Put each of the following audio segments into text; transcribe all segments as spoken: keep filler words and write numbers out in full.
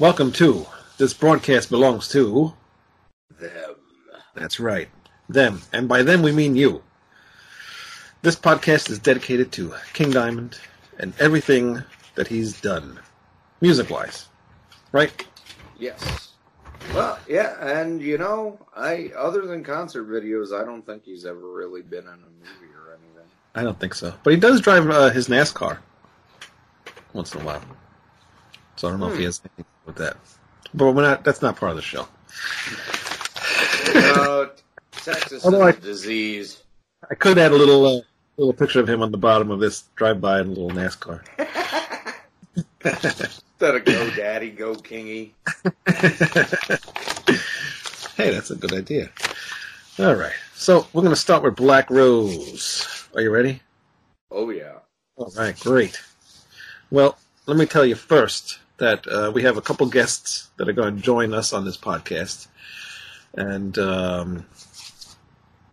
Welcome to, this broadcast belongs to... them. That's right, them. And by them we mean you. This podcast is dedicated to King Diamond and everything that he's done, music-wise. Right? Yes. Well, yeah, and you know, I other than concert videos, I don't think he's ever really been in a movie or anything. I don't think so. But he does drive uh, his NASCAR once in a while. So I don't know hmm. if he has anything with that. But we're not, that's not part of the show. Uh, Texas is a disease. I could add a little uh, little picture of him on the bottom of this drive-by and a little NASCAR. Instead of go daddy, go kingy. Hey, that's a good idea. All right. So we're going to start with Black Rose. Are you ready? Oh, yeah. All right, great. Well, let me tell you first that uh, we have a couple guests that are going to join us on this podcast. And um,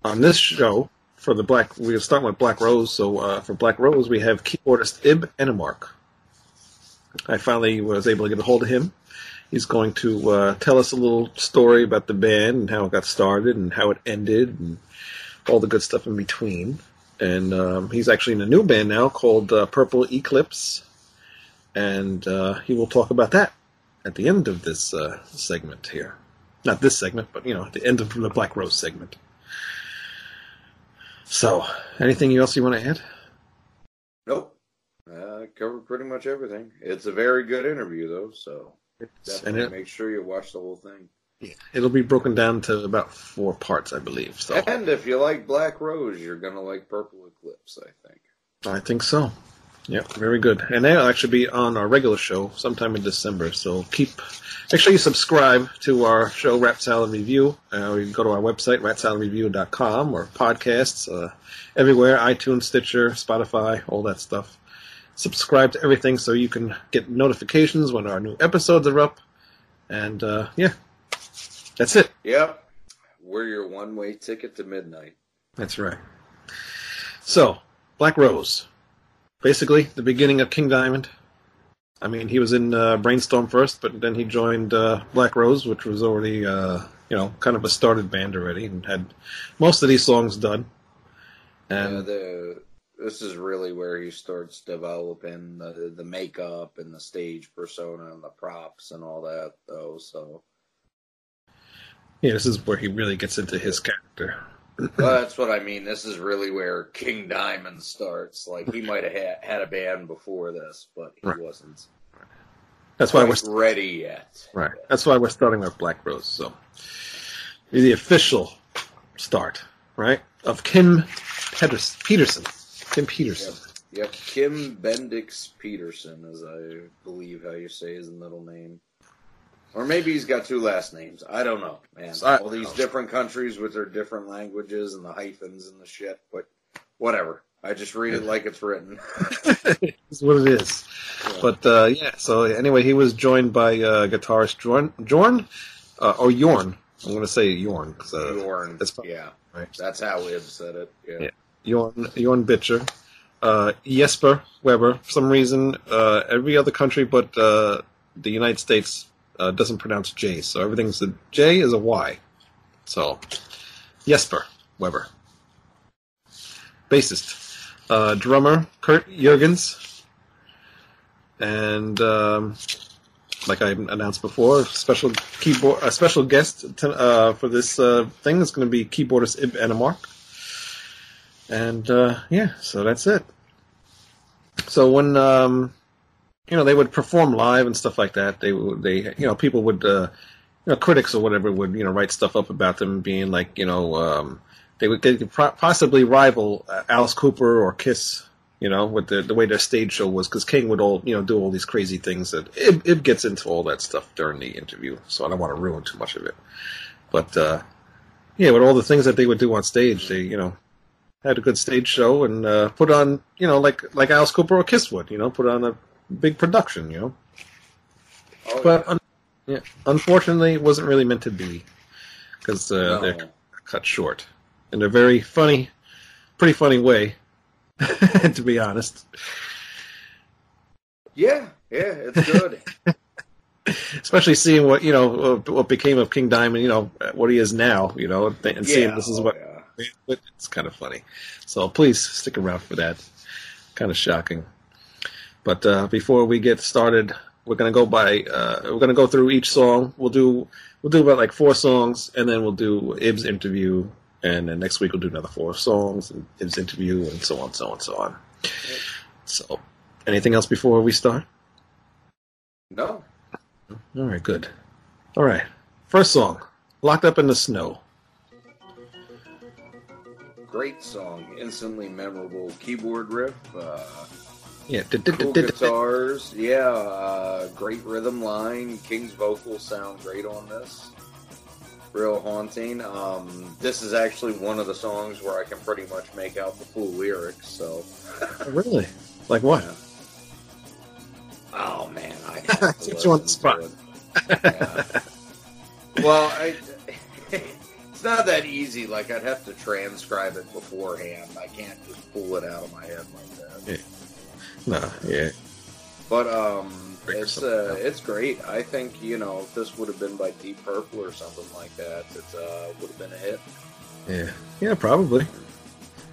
on this show, for the Black, we're starting with Black Rose. So uh, for Black Rose, we have keyboardist Ib Enemark. I finally was able to get a hold of him. He's going to uh, tell us a little story about the band and how it got started and how it ended and all the good stuff in between. And um, he's actually in a new band now called uh, Purple Eclipse. And uh, he will talk about that at the end of this uh, segment here. Not this segment, but, you know, at the end of the Black Rose segment. So, anything else you want to add? Nope. Uh, covered pretty much everything. It's a very good interview, though, so definitely it, make sure you watch the whole thing. Yeah, it'll be broken down to about four parts, I believe. So. And if you like Black Rose, you're going to like Purple Eclipse, I think. I think so. Yeah, very good. And they'll actually be on our regular show sometime in December, so keep... Make sure you subscribe to our show, Rat Salad Review. Uh, you can go to our website, rat salad review dot com, or podcasts uh, everywhere, iTunes, Stitcher, Spotify, all that stuff. Subscribe to everything so you can get notifications when our new episodes are up. And, uh, yeah, that's it. Yep, we're your one-way ticket to midnight. That's right. So, Black Rose... Basically, the beginning of King Diamond. I mean, he was in uh, Brainstorm first, but then he joined uh, Black Rose, which was already, uh, you know, kind of a started band already, and had most of these songs done. And uh, the, this is really where he starts developing the, the makeup and the stage persona and the props and all that, though. So, yeah, this is where he really gets into his character. Well, that's what I mean. This is really where King Diamond starts. Like, he might have ha- had a band before this, but he right. wasn't That's why we're st- ready yet. Right. But. That's why we're starting with Black Rose. So, the official start, right, of Kim Peters- Peterson. Kim Peterson. Yep. yep. Kim Bendix Peterson, as I believe how you say his middle name. Or maybe he's got two last names. I don't know, man. I, All these different countries with their different languages and the hyphens and the shit, but whatever. I just read it like it's written. It's what it is. Yeah. But, uh, yeah, so anyway, he was joined by uh, guitarist Jørn, Jørn uh, or Jørn. I'm going to say Jørn. Uh, Jørn, that's probably, yeah. Right. That's how Ib said it. Yeah. yeah. Jørn, Jørn Bitsch. Uh, Jesper Weber. For some reason, uh, every other country but uh, the United States... Uh, doesn't pronounce J, so everything's a J is a Y. So, Jesper Weber. bassist. Uh, drummer, Kurt Juergens. And um, like I announced before, special keyboard, a special guest to, uh, for this uh, thing is going to be keyboardist Ib Enemark. And uh, yeah, so that's it. So when um, you know, they would perform live and stuff like that, they would they you know people would uh, you know critics or whatever would you know write stuff up about them being like you know um, they would they could pro- possibly rival Alice Cooper or Kiss. You know, with the the way their stage show was, because King would all you know do all these crazy things that it, it gets into all that stuff during the interview. So I don't want to ruin too much of it. But uh, yeah, with all the things that they would do on stage, they you know had a good stage show and uh, put on you know like like Alice Cooper or Kiss would you know put on a big production you know. Oh, but yeah. Un- yeah, unfortunately, it wasn't really meant to be because uh, no. they're cut short in a very funny, pretty funny way. To be honest. Yeah, yeah, it's good. Especially seeing what, you know, what became of King Diamond, you know, what he is now, you know, and seeing yeah, this is what... Oh, yeah. It's kind of funny. So please stick around for that. Kind of shocking. But uh, before we get started, we're going to go by... Uh, we're going to go through each song. We'll do we'll do about like four songs, and then we'll do Ib's interview. And then next week we'll do another four songs and his interview and so on, so on, so on. Yep. So, anything else before we start? No. All right, good. All right. First song, Locked Up in the Snow. Great song. Instantly memorable keyboard riff. Uh, yeah. Cool guitars. Yeah. Uh, great rhythm line. King's vocals sound great on this. Real haunting. Um, this is actually one of the songs where I can pretty much make out the full lyrics. So, oh, really, like what? Yeah. Oh man, I put you on the spot. Yeah. Well, I, it's not that easy. Like I'd have to transcribe it beforehand. I can't just pull it out of my head like that. Yeah. No, yeah. But um. It's uh, it's great. I think, you know, if this would have been by Deep Purple or something like that, it uh, would have been a hit. Yeah, yeah, probably.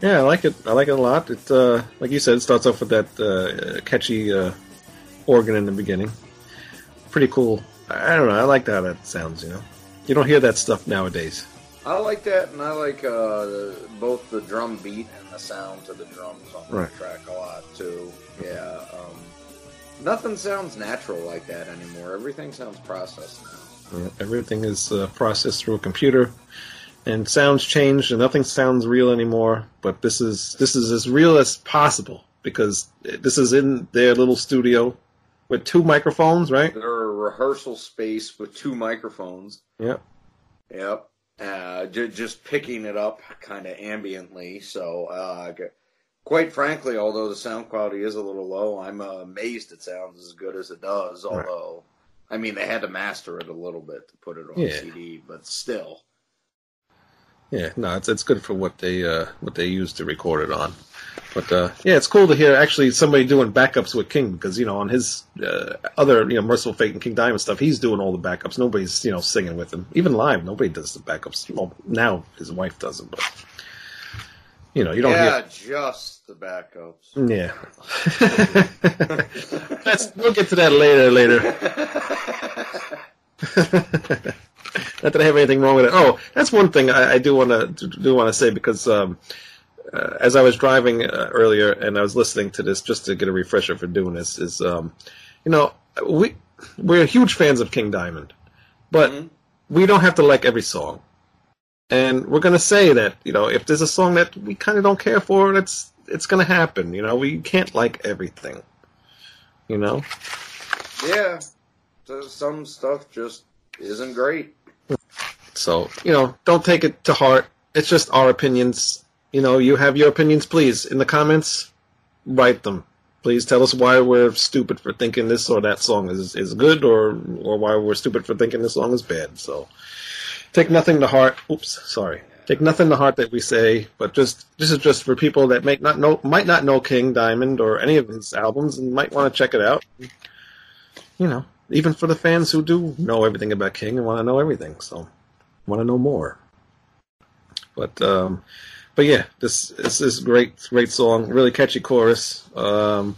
Yeah, I like it. I like it a lot. It uh, like you said, it starts off with that uh, catchy uh, organ in the beginning. Pretty cool. I don't know. I like how that sounds. You know, you don't hear that stuff nowadays. I like that, and I like uh, both the drum beat and the sound to the drums on right. the track a lot too. Yeah. Um, Nothing sounds natural like that anymore. Everything sounds processed now. Yeah, everything is uh, processed through a computer, and sounds change, and nothing sounds real anymore. But this is this is as real as possible because this is in their little studio with two microphones, right? Their rehearsal space with two microphones. Yep. Yep. Uh, j- just picking it up kind of ambiently. So. Uh, g- Quite frankly, although the sound quality is a little low, I'm uh, amazed it sounds as good as it does, although, right. I mean, they had to master it a little bit to put it on yeah. C D, but still. Yeah, no, it's it's good for what they uh, what they used to record it on. But, uh, yeah, it's cool to hear actually somebody doing backups with King, because, you know, on his uh, other, you know, Mercyful Fate and King Diamond stuff, he's doing all the backups. Nobody's, you know, singing with him. Even live, nobody does the backups. Well, now his wife doesn't, but... You know, you don't yeah, hear... just the backups. Yeah. That's, we'll get to that later, later. Not that I have anything wrong with it. Oh, that's one thing I, I do want to do want to say, because um, uh, as I was driving uh, earlier and I was listening to this just to get a refresher for doing this, is, um, you know, we, we're huge fans of King Diamond, but mm-hmm. we don't have to like every song. And we're going to say that, you know, if there's a song that we kind of don't care for, that's it's going to happen. You know, we can't like everything. You know? Yeah. Some stuff just isn't great. So, you know, don't take it to heart. It's just our opinions. You know, you have your opinions, please. In the comments, write them. Please tell us why we're stupid for thinking this or that song is, is good, or, or why we're stupid for thinking this song is bad. So... Take nothing to heart. Oops, sorry. Take nothing to heart that we say, but just this is just for people that may not know, might not know King Diamond or any of his albums, and might want to check it out. You know, even for the fans who do know everything about King and want to know everything, so want to know more. But um, But yeah, this, this is great, great song. Really catchy chorus. Um,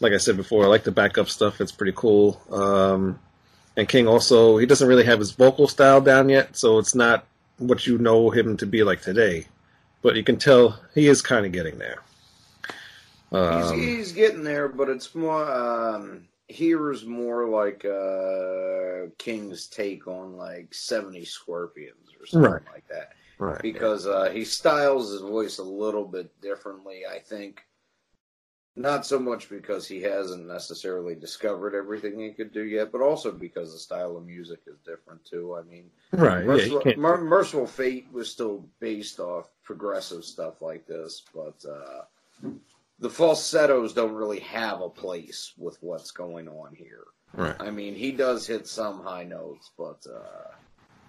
like I said before, I like the backup stuff. It's pretty cool. Um, and King also, he doesn't really have his vocal style down yet, so it's not what you know him to be like today. But you can tell he is kind of getting there. Um, he's, he's getting there, but it's more, um, here's more like uh, King's take on like seventy Scorpions or something right. like that. Right, because yeah. uh, he styles his voice a little bit differently, I think. Not so much because he hasn't necessarily discovered everything he could do yet, but also because the style of music is different, too. I mean, right, Merciful, yeah, Mer- Mercyful Fate was still based off progressive stuff like this, but uh, the falsettos don't really have a place with what's going on here. Right. I mean, he does hit some high notes, but uh,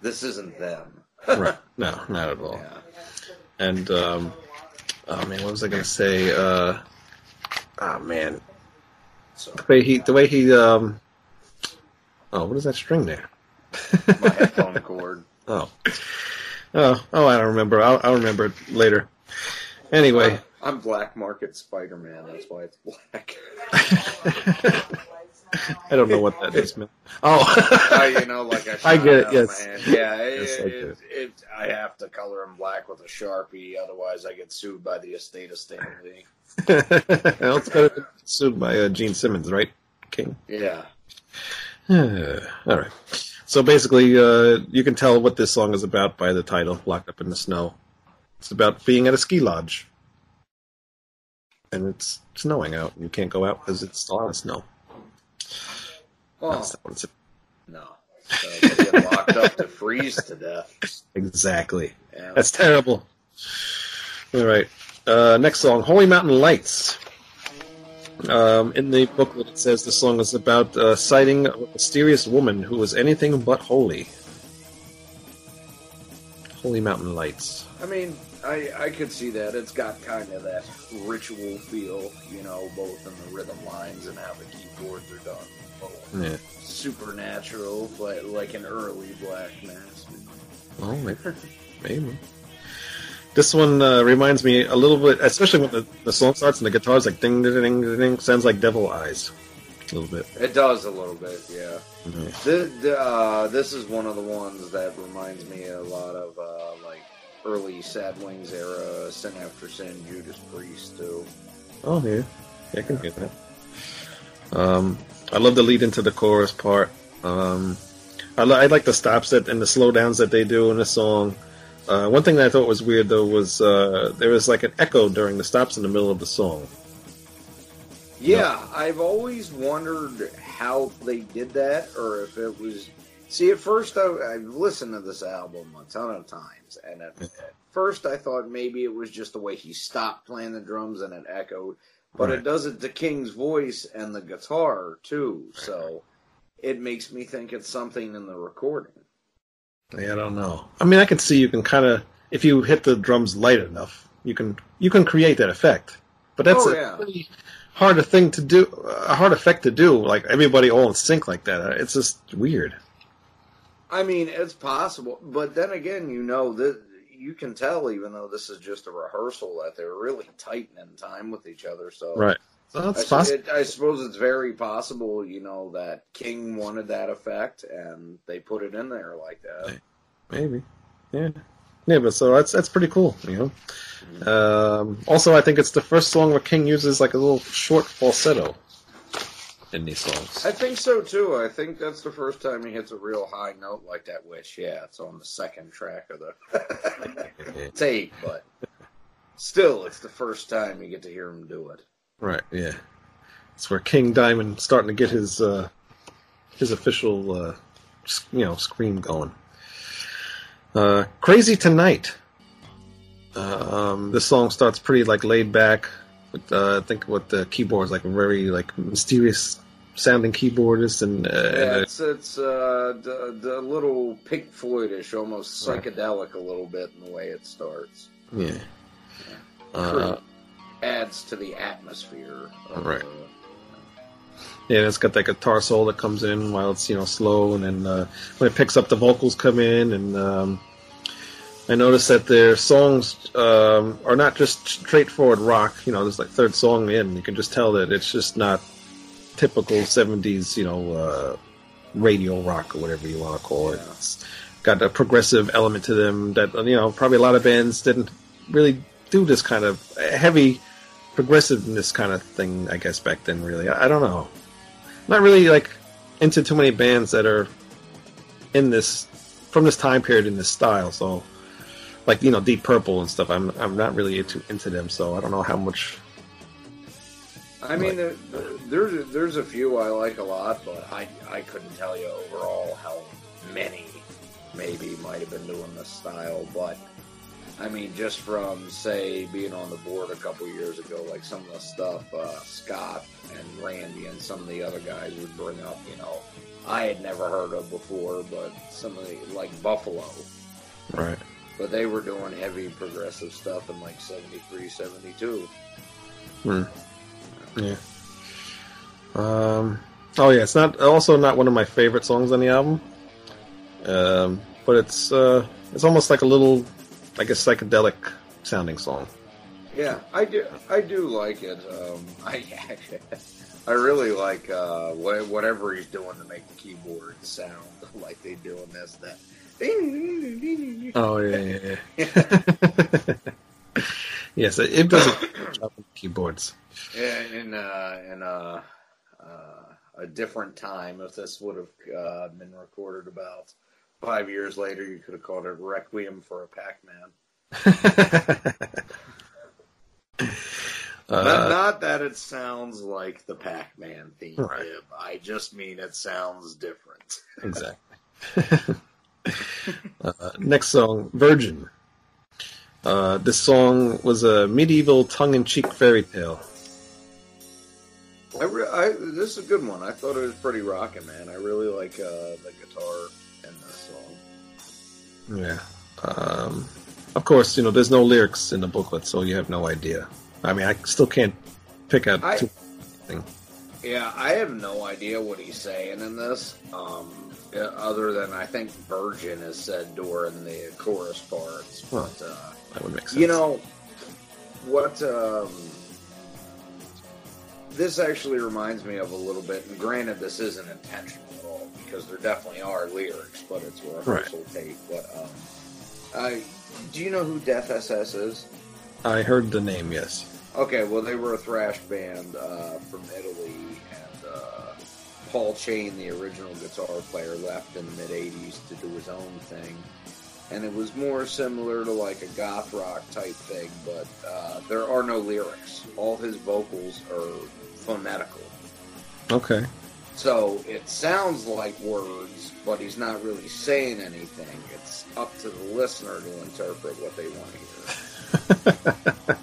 this isn't them. Right. No, not at all. Yeah. And, um, oh man, what was I going to say? Uh, oh man. The way he, the way he, um, oh, what is that string there? My headphone cord. Oh. Oh, oh, I don't remember. I'll, I'll remember it later. Anyway. Uh, I'm black market Spider-Man. That's why it's black. I don't know what that is, man. Oh, uh, you know, like I, I get it. Out, yes, man. yeah. It, yes, I, it, it. It, I have to color him black with a Sharpie, otherwise I get sued by the estate of Stanley. Well, it's better than sued by uh, Gene Simmons, right, King? Yeah. All right. So basically, uh, you can tell what this song is about by the title, "Locked Up in the Snow." It's about being at a ski lodge, and it's snowing out. You can't go out because it's a lot of snow. Oh. That's not what it's no. So they get locked up to freeze to death. Exactly. Yeah. That's terrible. All right. Uh, next song, Holy Mountain Lights. Um, in the booklet, it says this song is about uh, sighting a mysterious woman who was anything but holy. Holy Mountain Lights. I mean, I, I could see that. It's got kind of that ritual feel, you know, both in the rhythm lines and how the keyboards are done. Yeah. Supernatural, but like an early Black Mass. Oh, maybe. maybe. This one uh, reminds me a little bit, especially when the, the song starts and the guitar's like ding, ding, ding, ding, sounds like Devil Eyes. A little bit. It does a little bit, yeah. Mm-hmm. The, the, uh, this is one of the ones that reminds me a lot of uh, like early Sad Wings era, Sin After Sin, Judas Priest, too. Oh, yeah. yeah I can get that. Um... I love the lead into the chorus part. Um, I, li- I like the stops that and the slowdowns that they do in the song. Uh, one thing that I thought was weird, though, was uh, there was like an echo during the stops in the middle of the song. Yeah, no. I've always wondered how they did that, or if it was... See, at first, I, I've listened to this album a ton of times, and at, at first I thought maybe it was just the way he stopped playing the drums and it echoed... But right. it does it to King's voice and the guitar, too, so it makes me think it's something in the recording. Yeah, I don't know. I mean, I can see you can kind of, if you hit the drums light enough, you can you can create that effect. But that's oh, a yeah. really hard thing to do, a hard effect to do, like everybody all in sync like that. It's just weird. I mean, it's possible, but then again, you know, that. You can tell, even though this is just a rehearsal, that they're really tightening time with each other. So, right, well, that's I, possible. It, I suppose it's very possible, you know, that King wanted that effect and they put it in there like that. Maybe, yeah, yeah. But so that's that's pretty cool, you know. Mm-hmm. Um, also, I think it's the first song where King uses like a little short falsetto in these songs. I think so too. I think that's the first time he hits a real high note like that, which, yeah, it's on the second track of the tape, but still, it's the first time you get to hear him do it. Right, yeah. It's where King Diamond starting to get his uh, his official uh, you know, scream going. Uh, Crazy Tonight. Uh, um, this song starts pretty like laid back. Uh, I think what the keyboard is like a very like mysterious sounding keyboardist and uh, yeah, it's it's uh, the, the little Pink Floyd-ish, almost psychedelic right. a little bit in the way it starts. Yeah, yeah. Uh, adds to the atmosphere. Of, right. Uh, yeah, and it's got that guitar solo that comes in while it's you know slow, and then uh, when it picks up, the vocals come in, and um, I noticed that their songs um, are not just straightforward rock. You know, there's like third song in, you can just tell that it's just not typical seventies, you know, uh, radio rock or whatever you want to call it. Yeah. It's got a progressive element to them that, you know, probably a lot of bands didn't really do this kind of heavy progressiveness kind of thing, I guess, back then, really. I, I don't know. Not really, like, into too many bands that are in this, from this time period in this style, so... Like, you know, Deep Purple and stuff. I'm I'm not really into into them, so I don't know how much. I mean, like, there, there's there's a few I like a lot, but I I couldn't tell you overall how many maybe might have been doing this style. But I mean, just from say being on the board a couple years ago, like some of the stuff uh, Scott and Randy and some of the other guys would bring up, you know, I had never heard of before, but some of the like Buffalo, right. But they were doing heavy progressive stuff in like seventy-three, seventy-two. Hmm. Yeah. Um, oh yeah, it's not also not one of my favorite songs on the album. Um, but it's uh, it's almost like a little, like a psychedelic sounding song. Yeah, I do. I do like it. Um, I I really like uh, whatever he's doing to make the keyboard sound like they do in this that. Oh yeah, yeah, yeah. Yes, it does a job on keyboards. Yeah, in uh, in uh, uh, a different time, if this would have uh, been recorded about five years later, you could have called it "Requiem for a Pac-Man." Uh, not, not that it sounds like the Pac-Man theme. Right. I just mean it sounds different. Exactly. Uh, next song, Virgin. Uh, this song was a medieval tongue-in-cheek fairy tale. I re- I, this is a good one. I thought it was pretty rocking, man. I really like uh, the guitar in this song. Yeah. Um, of course, you know, there's no lyrics in the booklet, so you have no idea. I mean, I still can't pick out I, thing. Yeah, I have no idea what he's saying in this. Um Other than I think "virgin" is said during the chorus parts, but uh, that would make sense. You know what? Um, this actually reminds me of a little bit. And granted, this isn't intentional at all because there definitely are lyrics, but it's a rehearsal right. tape. But um, I, do you know who Death S S is? I heard the name. Yes. Okay. Well, they were a thrash band uh, from Italy. Paul Chain, the original guitar player, left in the mid-eighties to do his own thing. And it was more similar to like a goth rock type thing, but uh, there are no lyrics. All his vocals are phonetical. Okay. So it sounds like words, but he's not really saying anything. It's up to the listener to interpret what they want to hear.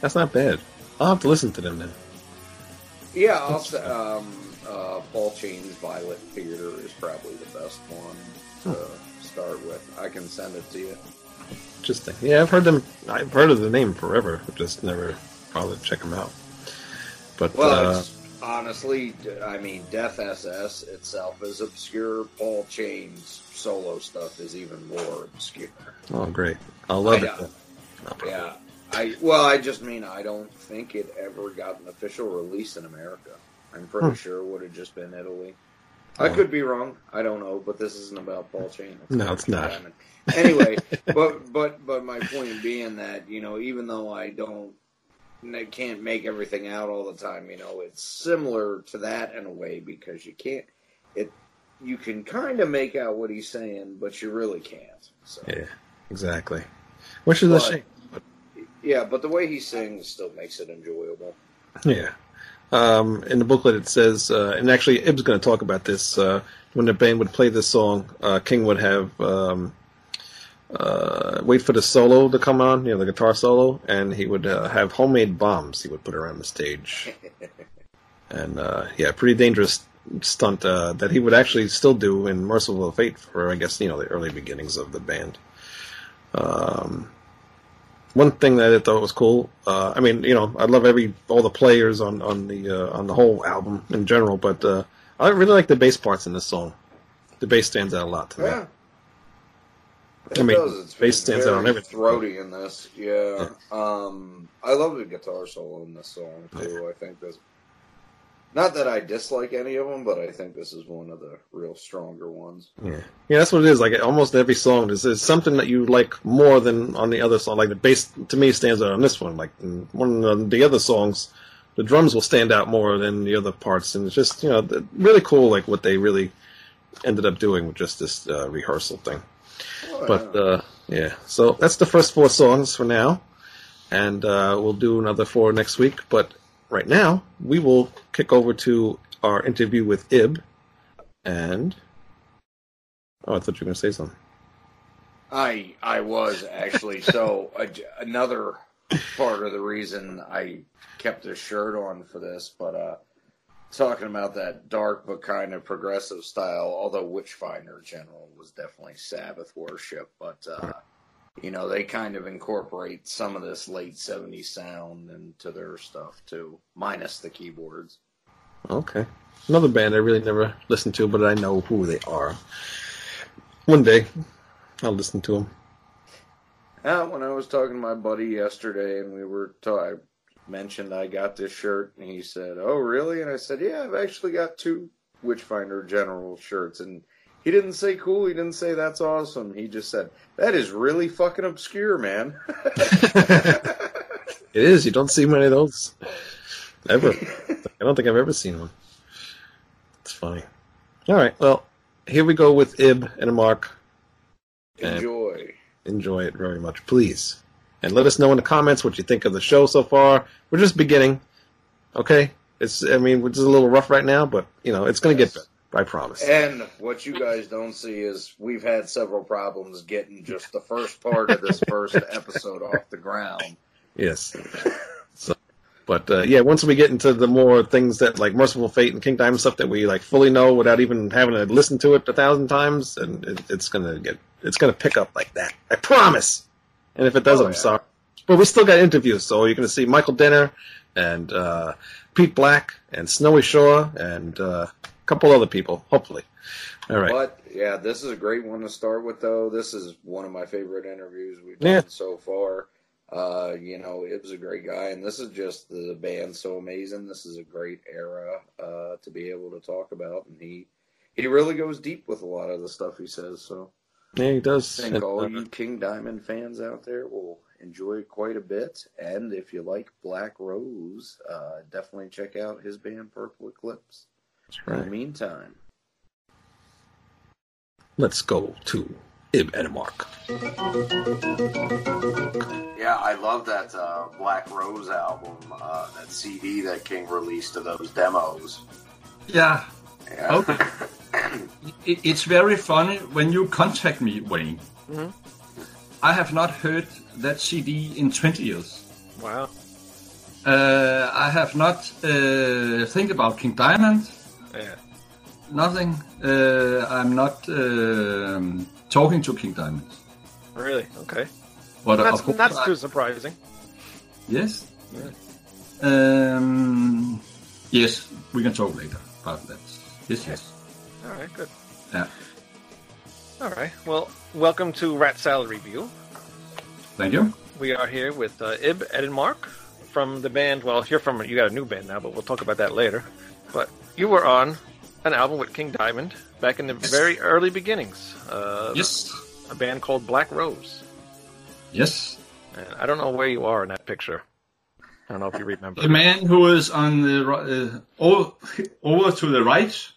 That's not bad. I'll have to listen to them then. Yeah, I'll say... Um, Uh, Paul Chain's Violet Theater is probably the best one to hmm. start with. I can send it to you. Interesting. Yeah, I've heard them. I've heard of the name forever. I've just never bothered to check them out. But well, uh, it's, honestly, I mean, Death S S itself is obscure. Paul Chain's solo stuff is even more obscure. Oh, great! I'll love I, it. Uh, no yeah. I well, I just mean I don't think it ever got an official release in America. I'm pretty hmm. sure it would have just been Italy. Oh. I could be wrong. I don't know, but this isn't about Paul Chain. It's no, it's not. Diamond. Anyway, but but but my point being that, you know, even though I don't, I can't make everything out all the time, you know, it's similar to that in a way because you can't, it, you can kind of make out what he's saying, but you really can't. So. Yeah, exactly. Which is a shame. Yeah, but the way he sings still makes it enjoyable. Yeah. Um, in the booklet it says, uh, and actually Ib's going to talk about this, uh, when the band would play this song, uh, King would have um, uh, wait for the solo to come on, you know, the guitar solo, and he would uh, have homemade bombs he would put around the stage. And uh, yeah, pretty dangerous stunt uh, that he would actually still do in Mercyful Fate for, I guess, you know, the early beginnings of the band. Um One thing that I thought was cool, uh, I mean, you know, I love every all the players on on the uh, on the whole album in general, but uh, I really like the bass parts in this song. The bass stands out a lot to me. Yeah. It I mean, does. It's face stands out on everything. Throaty in this, yeah. yeah. Um, I love the guitar solo in this song too. Yeah. I think this. Not that I dislike any of them, but I think this is one of the real stronger ones. Yeah, yeah, that's what it is. Like almost every song is, is something that you like more than on the other song. Like the bass, to me, stands out on this one. Like one of the other songs, the drums will stand out more than the other parts, and it's just, you know, really cool. Like what they really ended up doing with just this uh, rehearsal thing. Oh, but yeah. Uh, yeah, so that's the first four songs for now, and uh, we'll do another four next week. But right now, we will kick over to our interview with Ib, and oh, I thought you were going to say something. I I was, actually. So a, another part of the reason I kept this shirt on for this, but uh, talking about that dark but kind of progressive style, although Witchfinder General was definitely Sabbath worship, but... Uh, you know, they kind of incorporate some of this late seventies sound into their stuff, too, minus the keyboards. Okay. Another band I really never listened to, but I know who they are. One day, I'll listen to them. Uh, when I was talking to my buddy yesterday, and we were ta- I mentioned I got this shirt, and he said, "Oh, really?" And I said, "Yeah, I've actually got two Witchfinder General shirts," and he didn't say cool. He didn't say that's awesome. He just said, "That is really fucking obscure, man." It is. You don't see many of those ever. I don't think I've ever seen one. It's funny. All right. Well, here we go with Ib Enemark. Enjoy. Enjoy it very much, please. And let us know in the comments what you think of the show so far. We're just beginning. Okay? It's. I mean, we're just a little rough right now, but, you know, it's going to yes. get better. I promise. And what you guys don't see is we've had several problems getting just the first part of this first episode off the ground. Yes. So, but, uh, yeah, once we get into the more things that, like, Mercyful Fate and King Diamond stuff that we, like, fully know without even having to listen to it a thousand times, and it, it's going to get, it's going to pick up like that. I promise. And if it doesn't, oh, yeah. I'm sorry. But we still got interviews, so you're going to see Michael Denner and uh, Pete Blakk and Snowy Shaw and... Uh, couple other people, hopefully. All right. But, yeah, this is a great one to start with, though. This is one of my favorite interviews we've done yeah. so far. Uh, you know, Ib's a great guy, and this is just the band so amazing. This is a great era uh, to be able to talk about, and he he really goes deep with a lot of the stuff he says. So yeah, he does. I think and, all uh, you King Diamond fans out there will enjoy it quite a bit, and if you like Black Rose, uh, definitely check out his band Purple Eclipse. Right. In the meantime, let's go to Ib Enemark. Yeah, I love that uh, Black Rose album, uh, that C D that King released of those demos. Yeah. yeah. Okay. it, it's very funny when you contact me, Wayne. Mm-hmm. I have not heard that C D in twenty years. Wow. Uh, I have not uh, think about King Diamond. Yeah. Nothing. Uh, I'm not uh, talking to King Diamond. Really? Okay. But well, that's that's I... too surprising. Yes. Yeah. Um. Yes, we can talk later about that. Yes. Yes. All right. Good. Yeah. All right. Well, welcome to Rat Salad Review. Thank you. We are here with uh, Ib Enemark from the band. Well, you're from you got a new band now, but we'll talk about that later. But you were on an album with King Diamond back in the yes. very early beginnings. Uh, yes. A band called Black Rose. Yes. And I don't know where you are in that picture. I don't know if you remember. The man who is on the uh, over, over to the right.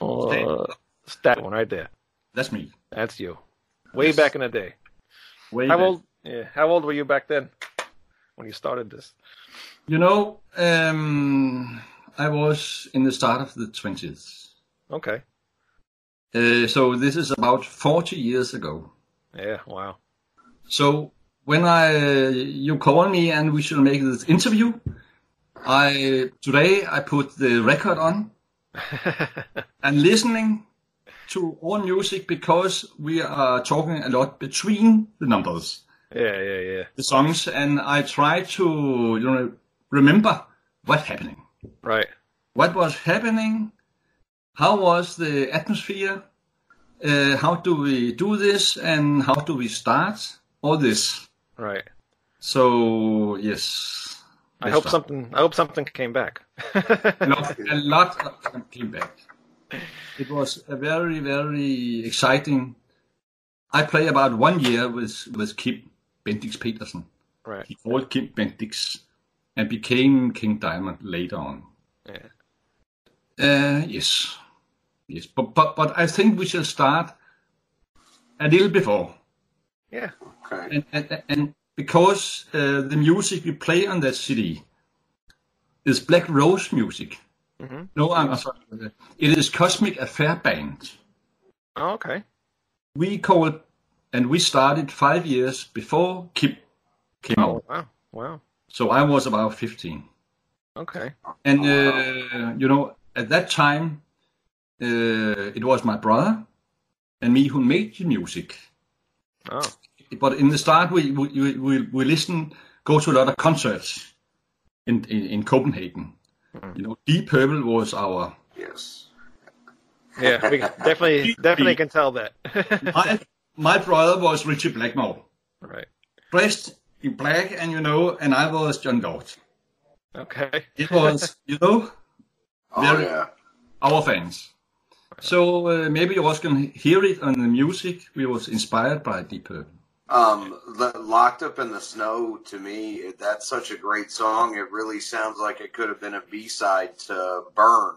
Uh, it's that one right there. That's me. That's you. Way yes. back in the day. Way how back. Old? Yeah. How old were you back then when you started this? You know. Um... I was in the start of the twenties. Okay. Uh, so this is about forty years ago. Yeah, wow. So when I you call me and we should make this interview, I today I put the record on and listening to all music because we are talking a lot between the numbers. Yeah, yeah, yeah. The songs, and I try to, you know, remember what's happening. Right. What was happening? How was the atmosphere? uh, how do we do this, and how do we start, or this. Right. So, yes. I hope start. something I hope something came back. a, lot, a lot of them came back. It was a very, very exciting. I play about one year with, with Kim Bendix-Petersen. Right. He called Kim Bendix and became King Diamond later on. Yeah. Uh, yes. Yes. But, but but I think we shall start a little before. Yeah. Okay. And, and, and because uh, the music we play on that C D is Black Rose music. Mm-hmm. No, I'm sorry. It is Cosmic Affair Band. Oh, okay. We called, and we started five years before Kip came oh, out. Wow, wow. So I was about fifteen. Okay. And, uh, you know, at that time, uh, it was my brother and me who made the music. Oh. But in the start, we we we, we listened, go to a lot of concerts in, in, in Copenhagen. You know, Deep Purple was our... Yes. Yeah, we definitely definitely can tell that. my, my brother was Ritchie Blackmore. Right. Dressed in black, and you know, and I was John George. Okay. It was, you know, oh, yeah. our fans. Right. So uh, maybe you also can hear it on the music. We was inspired by Deep Purple. Um, the, Locked Up in the Snow, to me, that's such a great song. It really sounds like it could have been a B-side to Burn.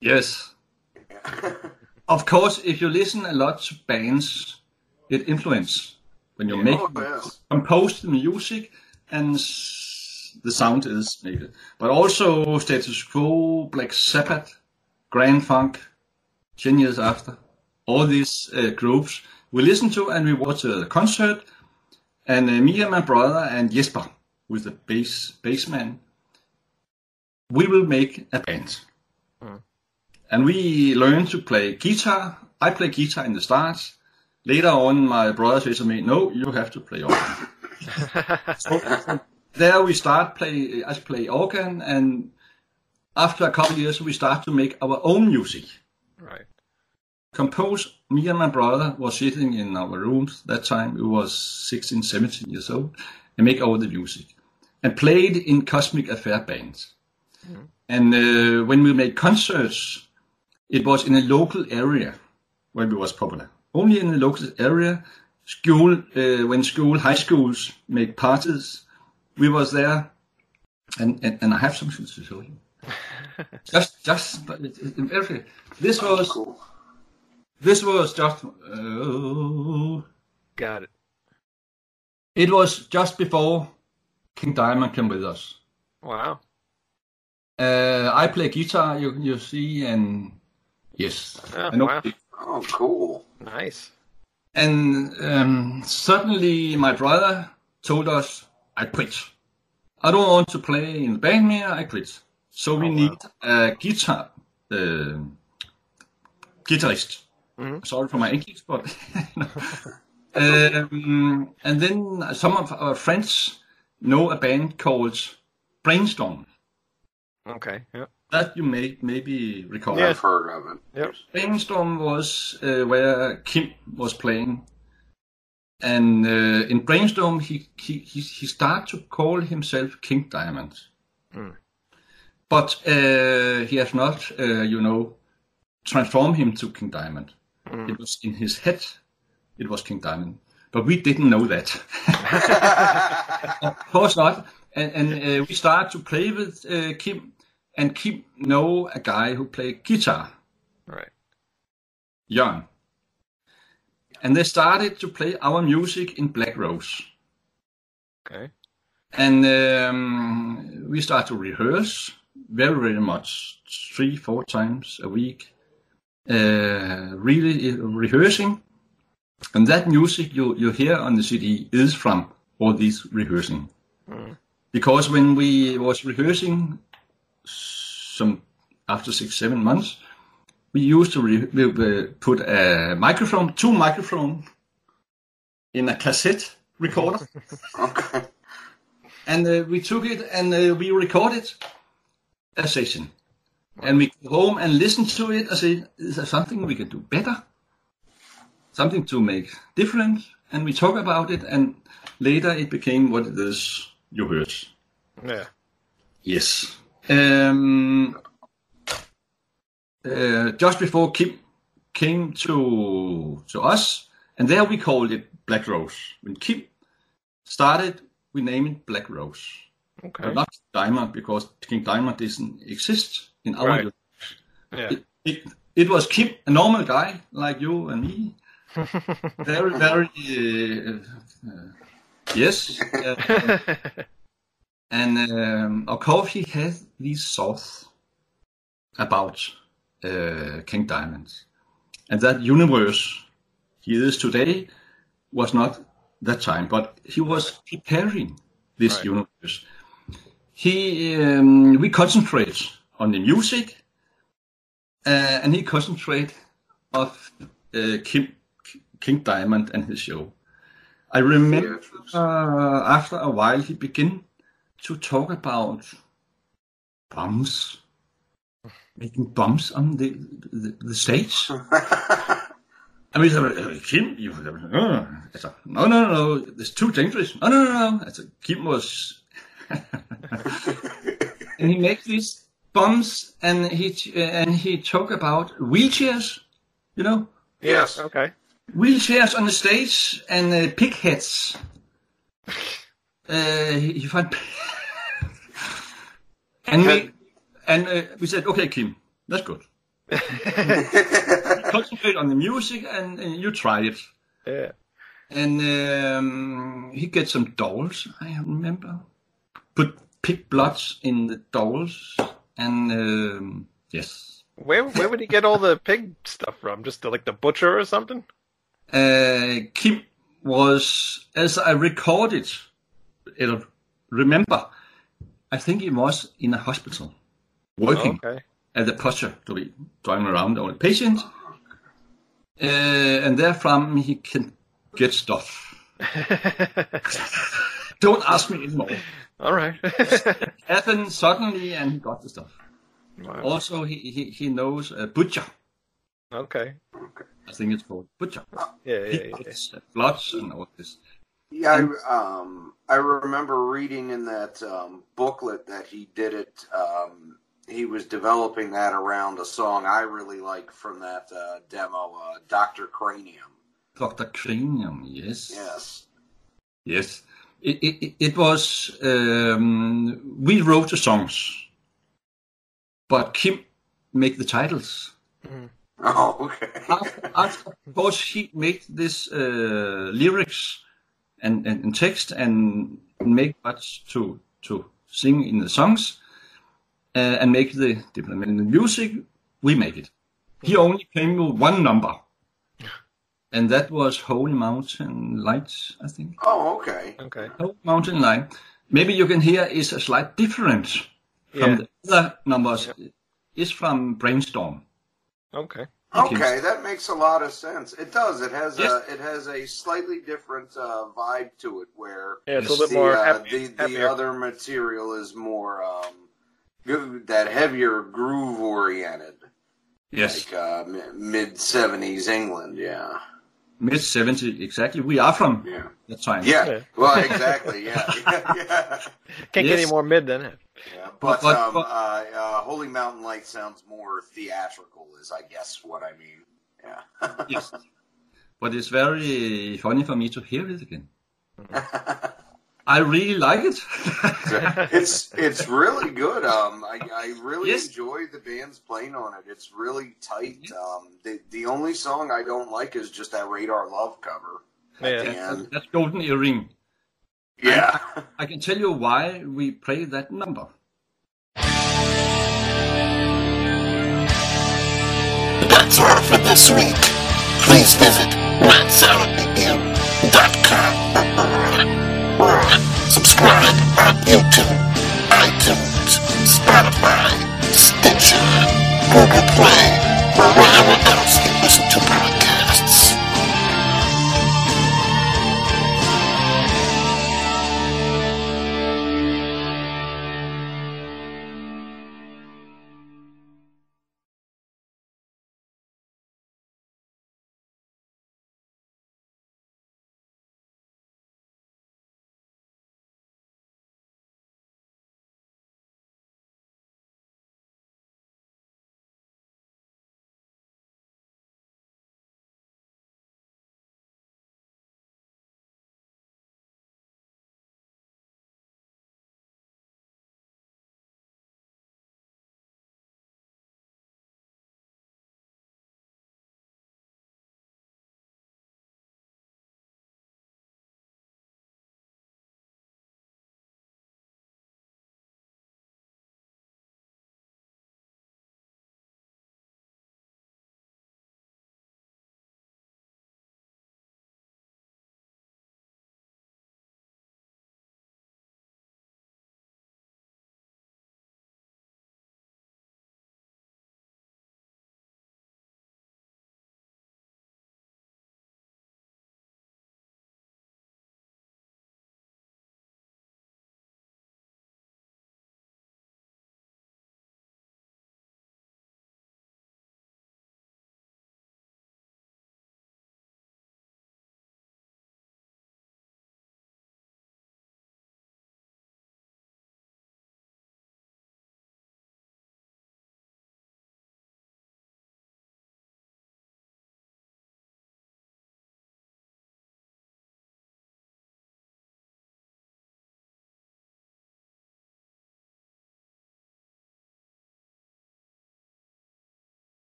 Yes. Of course, if you listen a lot to bands, it influences when you make, oh, yes. compose the music, and the sound is made. But also Status Quo, Black Sabbath, Grand Funk, ten years after, all these uh, groups. We listened to and we watched uh, the concert, and uh, me and my brother and Jesper, who is the bass bassman, we will make a band. Mm. And we learned to play guitar. I play guitar in the start. Later on, my brother says to me, "No, you have to play organ." So there we start play. I play organ, and after a couple of years, we start to make our own music. Right. Compose, me and my brother were sitting in our rooms that time, we was sixteen, seventeen years old, and make all the music, and played in Cosmic Affair bands. Mm-hmm. And uh, when we made concerts, it was in a local area when we was popular. Only in the local area, school, uh, when school, high schools make parties, we was there, and, and, and I have something to show you. just, just, but it, it, everything. This was... Oh, cool. This was just... Uh, Got it. It was just before King Diamond came with us. Wow. Uh, I play guitar, you you see, and yes. Oh, and wow. Oh, cool. Nice. And um, suddenly my brother told us, I quit. I don't want to play in the band here, I quit. So we oh, need wow. a guitar uh, guitarist. Mm-hmm. Sorry for my English, but no. um, and then some of our friends know a band called Brainstorm. Okay, yeah. That you may maybe recall. Yeah, I've heard of it. Yep. Brainstorm was uh, where Kim was playing, and uh, in Brainstorm he he he started to call himself King Diamond, mm. but uh, he has not, uh, you know, transformed him to King Diamond. Mm. It was in his head, it was King Diamond, but we didn't know that. Of course not. And, and uh, we started to play with uh, Kim, and Kim know a guy who played guitar, right? Jørn, and they started to play our music in Black Rose. Okay. And um, we started to rehearse very, very much, three, four times a week. Uh, really rehearsing, and that music you, you hear on the C D is from all these rehearsing. Mm. Because when we was rehearsing, some after six, seven months, we used to re- we, we put a microphone, two microphones, in a cassette recorder, okay. and uh, we took it and uh, we recorded a session. And we go home and listen to it and say, is there something we can do better? something to make different, and we talk about it, and later it became what it is you heard. Yeah. Yes. Um, uh, just before Kim came to to us, and there we called it Black Rose. When Kim started, we named it Black Rose. Okay. But not Diamond, because King Diamond doesn't exist in our right. Yeah. It, it, it was Kim, a normal guy like you and me. Very, very... Uh, uh, yes. Uh, and um, of course he had these thoughts about uh, King Diamond. And that universe he is today was not that time, but he was preparing this right. universe. He, um, we concentrate on the music, uh, and he concentrate of uh, Kim, King Diamond and his show. I remember uh, after a while he began to talk about bombs, making bombs on the the, the stage. I mean, Kim, you no, no, no, it's too dangerous. No, no, no, no. Kim was, and he makes these bombs, and he and he talk about wheelchairs, you know. Yes. Okay. Wheelchairs on the stage and uh, pig heads. Uh, he, he found, and we and uh, we said, okay, Kim, that's good. Concentrate on the music, and, and you try it. Yeah. And um, he gets some dolls, I remember. Put pig bloods in the dolls, and um, yes. Where where would he get all the pig stuff from? Just the, like the butcher or something? Uh, Kim was, as I recorded, it'll remember, I think he was in a hospital working. Oh, okay. At the posture to be driving around on a patient, uh, and therefrom he can get stuff. Don't ask me anymore. All right. It happened suddenly, and he got the stuff. Wow. Also, he, he he knows a butcher. Okay. I think it's called butcher. Yeah, yeah, yeah. Bloods and all this. Yeah, and, I um I remember reading in that um, booklet that he did it. Um, He was developing that around a song I really like from that uh, demo, uh, Doctor Cranium. Doctor Cranium, yes. Yes. Yes. It, it, it was, um, we wrote the songs, but Kim made the titles. Mm. Oh, okay. after, after, of course, he made this uh, lyrics and, and, and text and make much to, to sing in the songs. Uh, and make the diploma in the music, we make it. He only came with one number, and that was Holy Mountain Lights, I think. Oh, okay. Okay. Holy Mountain Light. Maybe you can hear is a slight difference from yeah. the other numbers. Yeah. It's from Brainstorm. Okay. Okay, that makes a lot of sense. It does. It has yes. a it has a slightly different uh, vibe to it, where yeah, it's a little the, more uh, happy, the, the other material is more. Um, That heavier groove oriented, yes, like uh, mid seventies England, yeah, mid seventies exactly. We are from yeah. that time, yeah. yeah. Well, exactly, yeah. yeah, yeah. Can't yes. get any more mid than it. Yeah, but, but, um, but uh, uh, Holy Mountain Light sounds more theatrical, is I guess what I mean. Yeah. yes, but it's very funny for me to hear it again. I really like it. it's it's really good. Um, I, I really yes. enjoy the band's playing on it. It's really tight. Yes. Um, the the only song I don't like is just that Radar Love cover. Yeah, that's, that's Golden Earring. Yeah, I, I can tell you why we play that number. That's all for this week. Please visit rat salad review dot com. Subscribe on YouTube, iTunes, Spotify, Stitcher, Google Play, or wherever else you